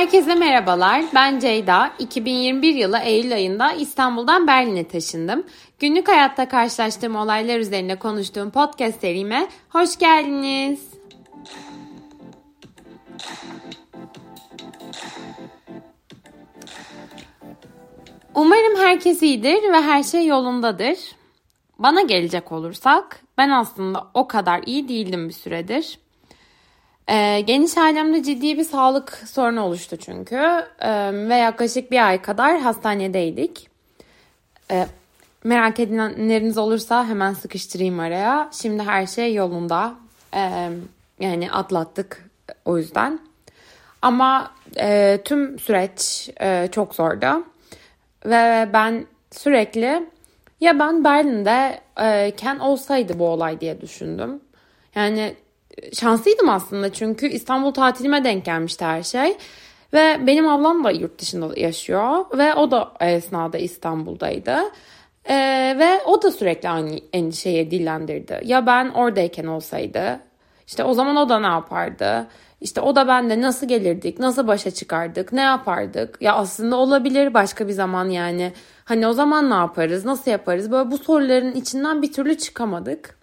Herkese merhabalar, ben Ceyda. 2021 yılı Eylül ayında İstanbul'dan Berlin'e taşındım. Günlük hayatta karşılaştığım olaylar üzerine konuştuğum podcast serime hoş geldiniz. Umarım herkes iyidir ve her şey yolundadır. Bana gelecek olursak, ben aslında o kadar iyi değildim bir süredir. Geniş ailemde ciddi bir sağlık sorunu oluştu çünkü ve yaklaşık bir ay kadar hastanedeydik. Merak edenleriniz olursa hemen sıkıştırayım araya. Şimdi her şey yolunda, yani atlattık o yüzden. Ama tüm süreç çok zordu ve ben sürekli ya ben Berlin'deyken olsaydı bu olay diye düşündüm. Yani şanslıydım aslında çünkü İstanbul tatilime denk gelmişti her şey. Ve benim ablam da yurt dışında yaşıyor. Ve o da esnada İstanbul'daydı. Ve o da sürekli aynı endişeye dillendirdi. Ya ben oradayken olsaydı. İşte o zaman o da ne yapardı? İşte o da ben de nasıl gelirdik? Nasıl başa çıkardık? Ne yapardık? Ya aslında olabilir başka bir zaman yani. Hani o zaman ne yaparız? Nasıl yaparız? Böyle bu soruların içinden bir türlü çıkamadık.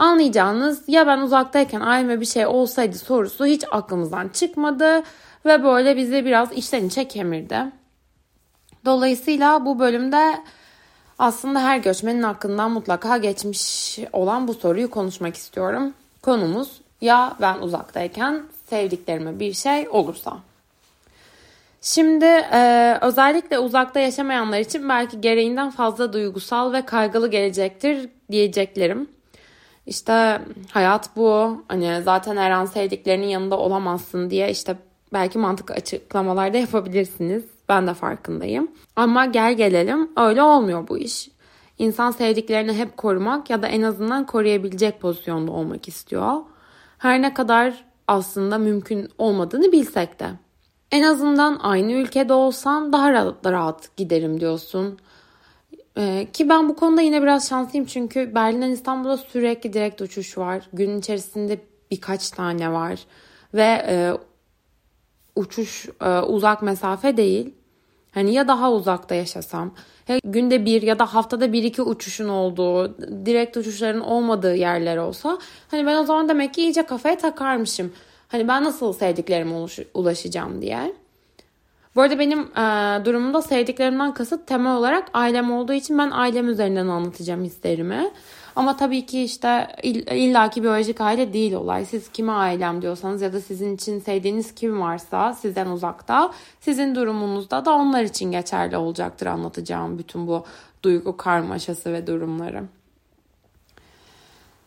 Anlayacağınız ya ben uzaktayken aileme bir şey olsaydı sorusu hiç aklımızdan çıkmadı ve böyle bizi biraz içten içe kemirdi. Dolayısıyla bu bölümde aslında her göçmenin hakkından mutlaka geçmiş olan bu soruyu konuşmak istiyorum. Konumuz ya ben uzaktayken sevdiklerime bir şey olursa. Şimdi özellikle uzakta yaşamayanlar için belki gereğinden fazla duygusal ve kaygılı gelecektir diyeceklerim. İşte hayat bu, hani zaten her an sevdiklerinin yanında olamazsın diye işte belki mantıklı açıklamalar da yapabilirsiniz. Ben de farkındayım. Ama gel gelelim öyle olmuyor bu iş. İnsan sevdiklerini hep korumak ya da en azından koruyabilecek pozisyonda olmak istiyor. Her ne kadar aslında mümkün olmadığını bilsek de. En azından aynı ülkede olsam daha rahat giderim diyorsun. Ki ben bu konuda yine biraz şanslıyım çünkü Berlin'den İstanbul'a sürekli direkt uçuş var. Gün içerisinde birkaç tane var ve uçuş uzak mesafe değil. Hani ya daha uzakta yaşasam, günde bir ya da haftada bir iki uçuşun olduğu, direkt uçuşların olmadığı yerler olsa hani ben o zaman demek ki iyice kafaya takarmışım. Hani ben nasıl sevdiklerime ulaşacağım diye. Bu arada benim durumumda sevdiklerimden kasıt temel olarak ailem olduğu için ben ailem üzerinden anlatacağım hislerimi. Ama tabii ki işte illaki biyolojik aile değil olay. Siz kime ailem diyorsanız ya da sizin için sevdiğiniz kim varsa sizden uzakta, sizin durumunuzda da onlar için geçerli olacaktır anlatacağım bütün bu duygu karmaşası ve durumları.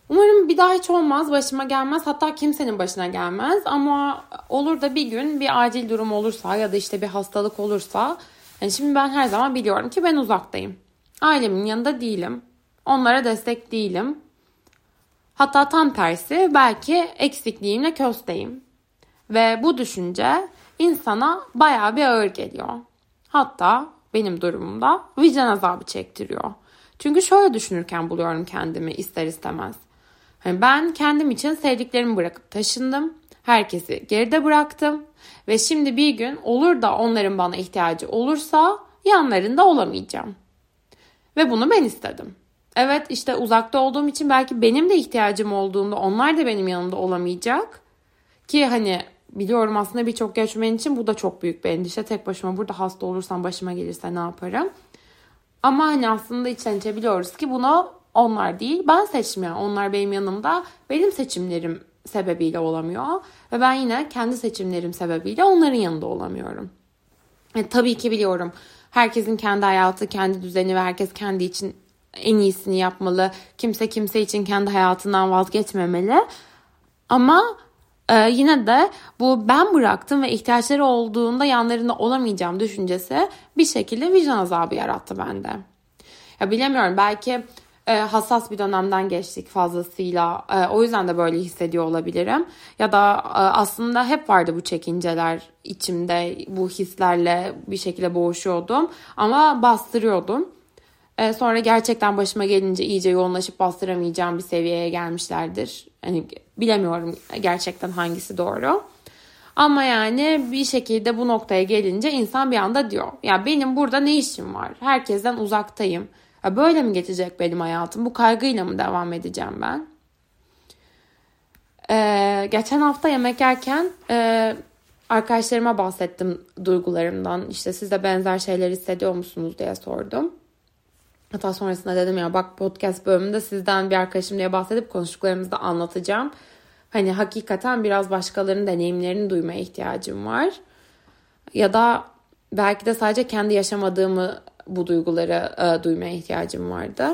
Umarım bir daha hiç olmaz, başıma gelmez, hatta kimsenin başına gelmez ama olur da bir gün bir acil durum olursa ya da işte bir hastalık olursa, yani şimdi ben her zaman biliyorum ki ben uzaktayım. Ailemin yanında değilim, onlara destek değilim, hatta tam tersi belki eksikliğimle kösteyim ve bu düşünce insana bayağı bir ağır geliyor. Hatta benim durumumda vicdan azabı çektiriyor. Çünkü şöyle düşünürken buluyorum kendimi ister istemez. Ben kendim için sevdiklerimi bırakıp taşındım. Herkesi geride bıraktım. Ve şimdi bir gün olur da onların bana ihtiyacı olursa yanlarında olamayacağım. Ve bunu ben istedim. Evet işte uzakta olduğum için belki benim de ihtiyacım olduğunda onlar da benim yanımda olamayacak. Ki hani biliyorum aslında birçok göçmen için bu da çok büyük bir endişe. Tek başıma burada hasta olursam başıma gelirse ne yaparım? Ama hani aslında içten içe biliyoruz ki bunu onlar değil ben seçmiyorum. Onlar benim yanımda benim seçimlerim sebebiyle olamıyor. Ve ben yine kendi seçimlerim sebebiyle onların yanında olamıyorum. Tabii ki biliyorum herkesin kendi hayatı, kendi düzeni ve herkes kendi için en iyisini yapmalı. Kimse kimse için kendi hayatından vazgeçmemeli. Ama yine de bu ben bıraktım ve ihtiyaçları olduğunda yanlarında olamayacağım düşüncesi bir şekilde vicdan azabı yarattı bende. Ya bilemiyorum belki hassas bir dönemden geçtik fazlasıyla. O yüzden de böyle hissediyor olabilirim. Ya da aslında hep vardı bu çekinceler içimde, bu hislerle bir şekilde boğuşuyordum ama bastırıyordum. Sonra gerçekten başıma gelince iyice yoğunlaşıp bastıramayacağım bir seviyeye gelmişlerdir. Yani bilemiyorum gerçekten hangisi doğru. Ama yani bir şekilde bu noktaya gelince insan bir anda diyor, ya benim burada ne işim var? Herkesten uzaktayım. Ya böyle mi geçecek benim hayatım? Bu kaygıyla mı devam edeceğim ben? Geçen hafta yemek yerken arkadaşlarıma bahsettim duygularımdan. İşte siz de benzer şeyler hissediyor musunuz diye sordum. Hatta sonrasında dedim ya bak podcast bölümünde sizden bir arkadaşım diye bahsedip konuştuklarımızı da anlatacağım. Hani hakikaten biraz başkalarının deneyimlerini duymaya ihtiyacım var. Ya da belki de sadece kendi yaşamadığımı bu duyguları duymaya ihtiyacım vardı.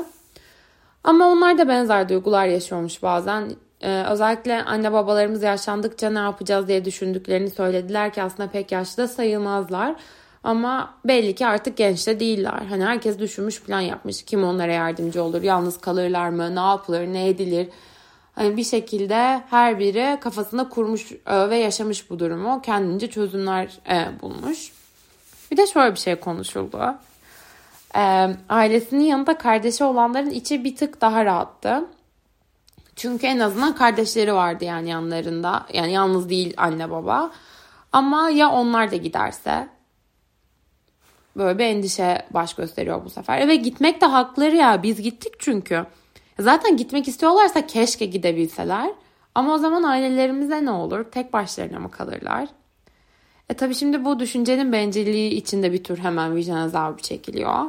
Ama onlar da benzer duygular yaşıyormuş bazen. Özellikle anne babalarımız yaşlandıkça ne yapacağız diye düşündüklerini söylediler ki aslında pek yaşlı da sayılmazlar. Ama belli ki artık genç de değiller. Hani herkes düşünmüş, plan yapmış. Kim onlara yardımcı olur? Yalnız kalırlar mı? Ne yapılır? Ne edilir? Hani bir şekilde her biri kafasında kurmuş ve yaşamış bu durumu. Kendince çözümler bulmuş. Bir de şöyle bir şey konuşuldu. Ailesinin yanında kardeşi olanların içi bir tık daha rahattı. Çünkü en azından kardeşleri vardı yani yanlarında. Yani yalnız değil anne baba. Ama ya onlar da giderse? Böyle bir endişe baş gösteriyor bu sefer. Ve gitmek de hakları ya. Biz gittik çünkü. Zaten gitmek istiyorlarsa keşke gidebilseler. Ama o zaman ailelerimize ne olur? Tek başlarına mı kalırlar? Tabii şimdi bu düşüncenin bencilliği içinde bir tür hemen vicdan azabı çekiliyor.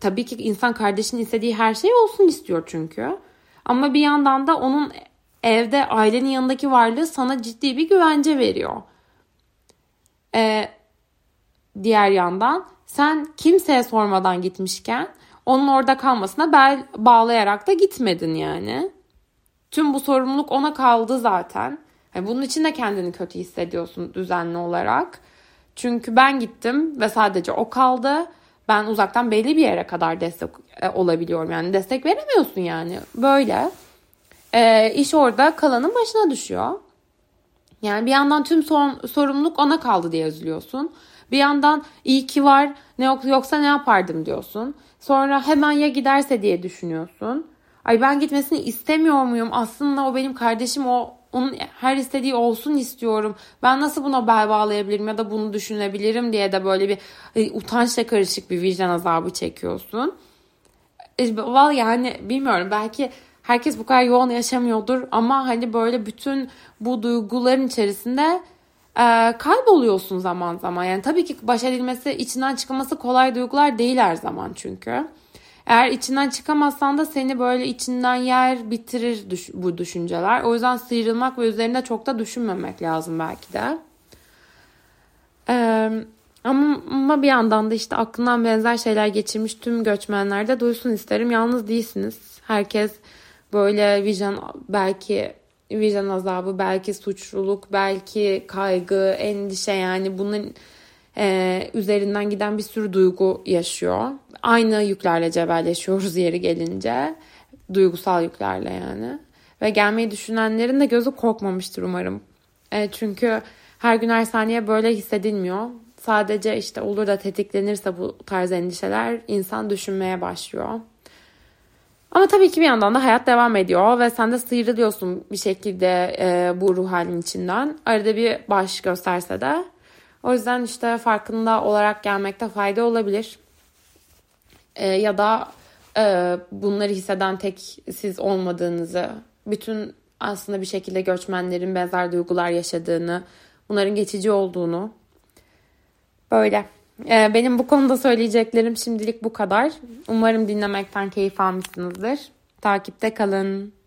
Tabii ki insan kardeşinin istediği her şey olsun istiyor çünkü. Ama bir yandan da onun evde ailenin yanındaki varlığı sana ciddi bir güvence veriyor. Diğer yandan sen kimseye sormadan gitmişken onun orada kalmasına bel bağlayarak da gitmedin yani. Tüm bu sorumluluk ona kaldı zaten. Yani bunun için de kendini kötü hissediyorsun düzenli olarak. Çünkü ben gittim ve sadece o kaldı. Ben uzaktan belli bir yere kadar destek olabiliyorum. Yani destek veremiyorsun yani. Böyle. İş orada kalanın başına düşüyor. Yani bir yandan tüm sorumluluk ona kaldı diye üzülüyorsun. Bir yandan iyi ki var, ne yoksa ne yapardım diyorsun. Sonra hemen ya giderse diye düşünüyorsun. Ay ben gitmesini istemiyor muyum? Aslında o benim kardeşim, onun her istediği olsun istiyorum. Ben nasıl buna bel bağlayabilirim ya da bunu düşünebilirim diye de böyle bir utançla karışık bir vicdan azabı çekiyorsun. Vallahi yani bilmiyorum, belki herkes bu kadar yoğun yaşamıyordur ama hani böyle bütün bu duyguların içerisinde kayboluyorsun zaman zaman. Yani tabii ki baş edilmesi, içinden çıkılması kolay duygular değil her zaman çünkü. Eğer içinden çıkamazsan da seni böyle içinden yer bitirir bu düşünceler. O yüzden sıyrılmak ve üzerinde çok da düşünmemek lazım belki de. Ama bir yandan da işte aklından benzer şeyler geçirmiş tüm göçmenler de duysun isterim. Yalnız değilsiniz. Herkes böyle vicdan azabı, belki suçluluk, belki kaygı, endişe, yani bunun üzerinden giden bir sürü duygu yaşıyor. Aynı yüklerle cebelleşiyoruz yeri gelince. Duygusal yüklerle yani. Ve gelmeyi düşünenlerin de gözü korkmamıştır umarım. Çünkü her gün her saniye böyle hissedilmiyor. Sadece işte olur da tetiklenirse bu tarz endişeler insan düşünmeye başlıyor. Ama tabii ki bir yandan da hayat devam ediyor ve sen de sıyrılıyorsun bir şekilde bu ruh halin içinden. Arada bir baş gösterse de. O yüzden işte farkında olarak gelmekte fayda olabilir. Ya da bunları hisseden tek siz olmadığınızı, bütün aslında bir şekilde göçmenlerin benzer duygular yaşadığını, bunların geçici olduğunu. Böyle. Benim bu konuda söyleyeceklerim şimdilik bu kadar. Umarım dinlemekten keyif almışsınızdır. Takipte kalın.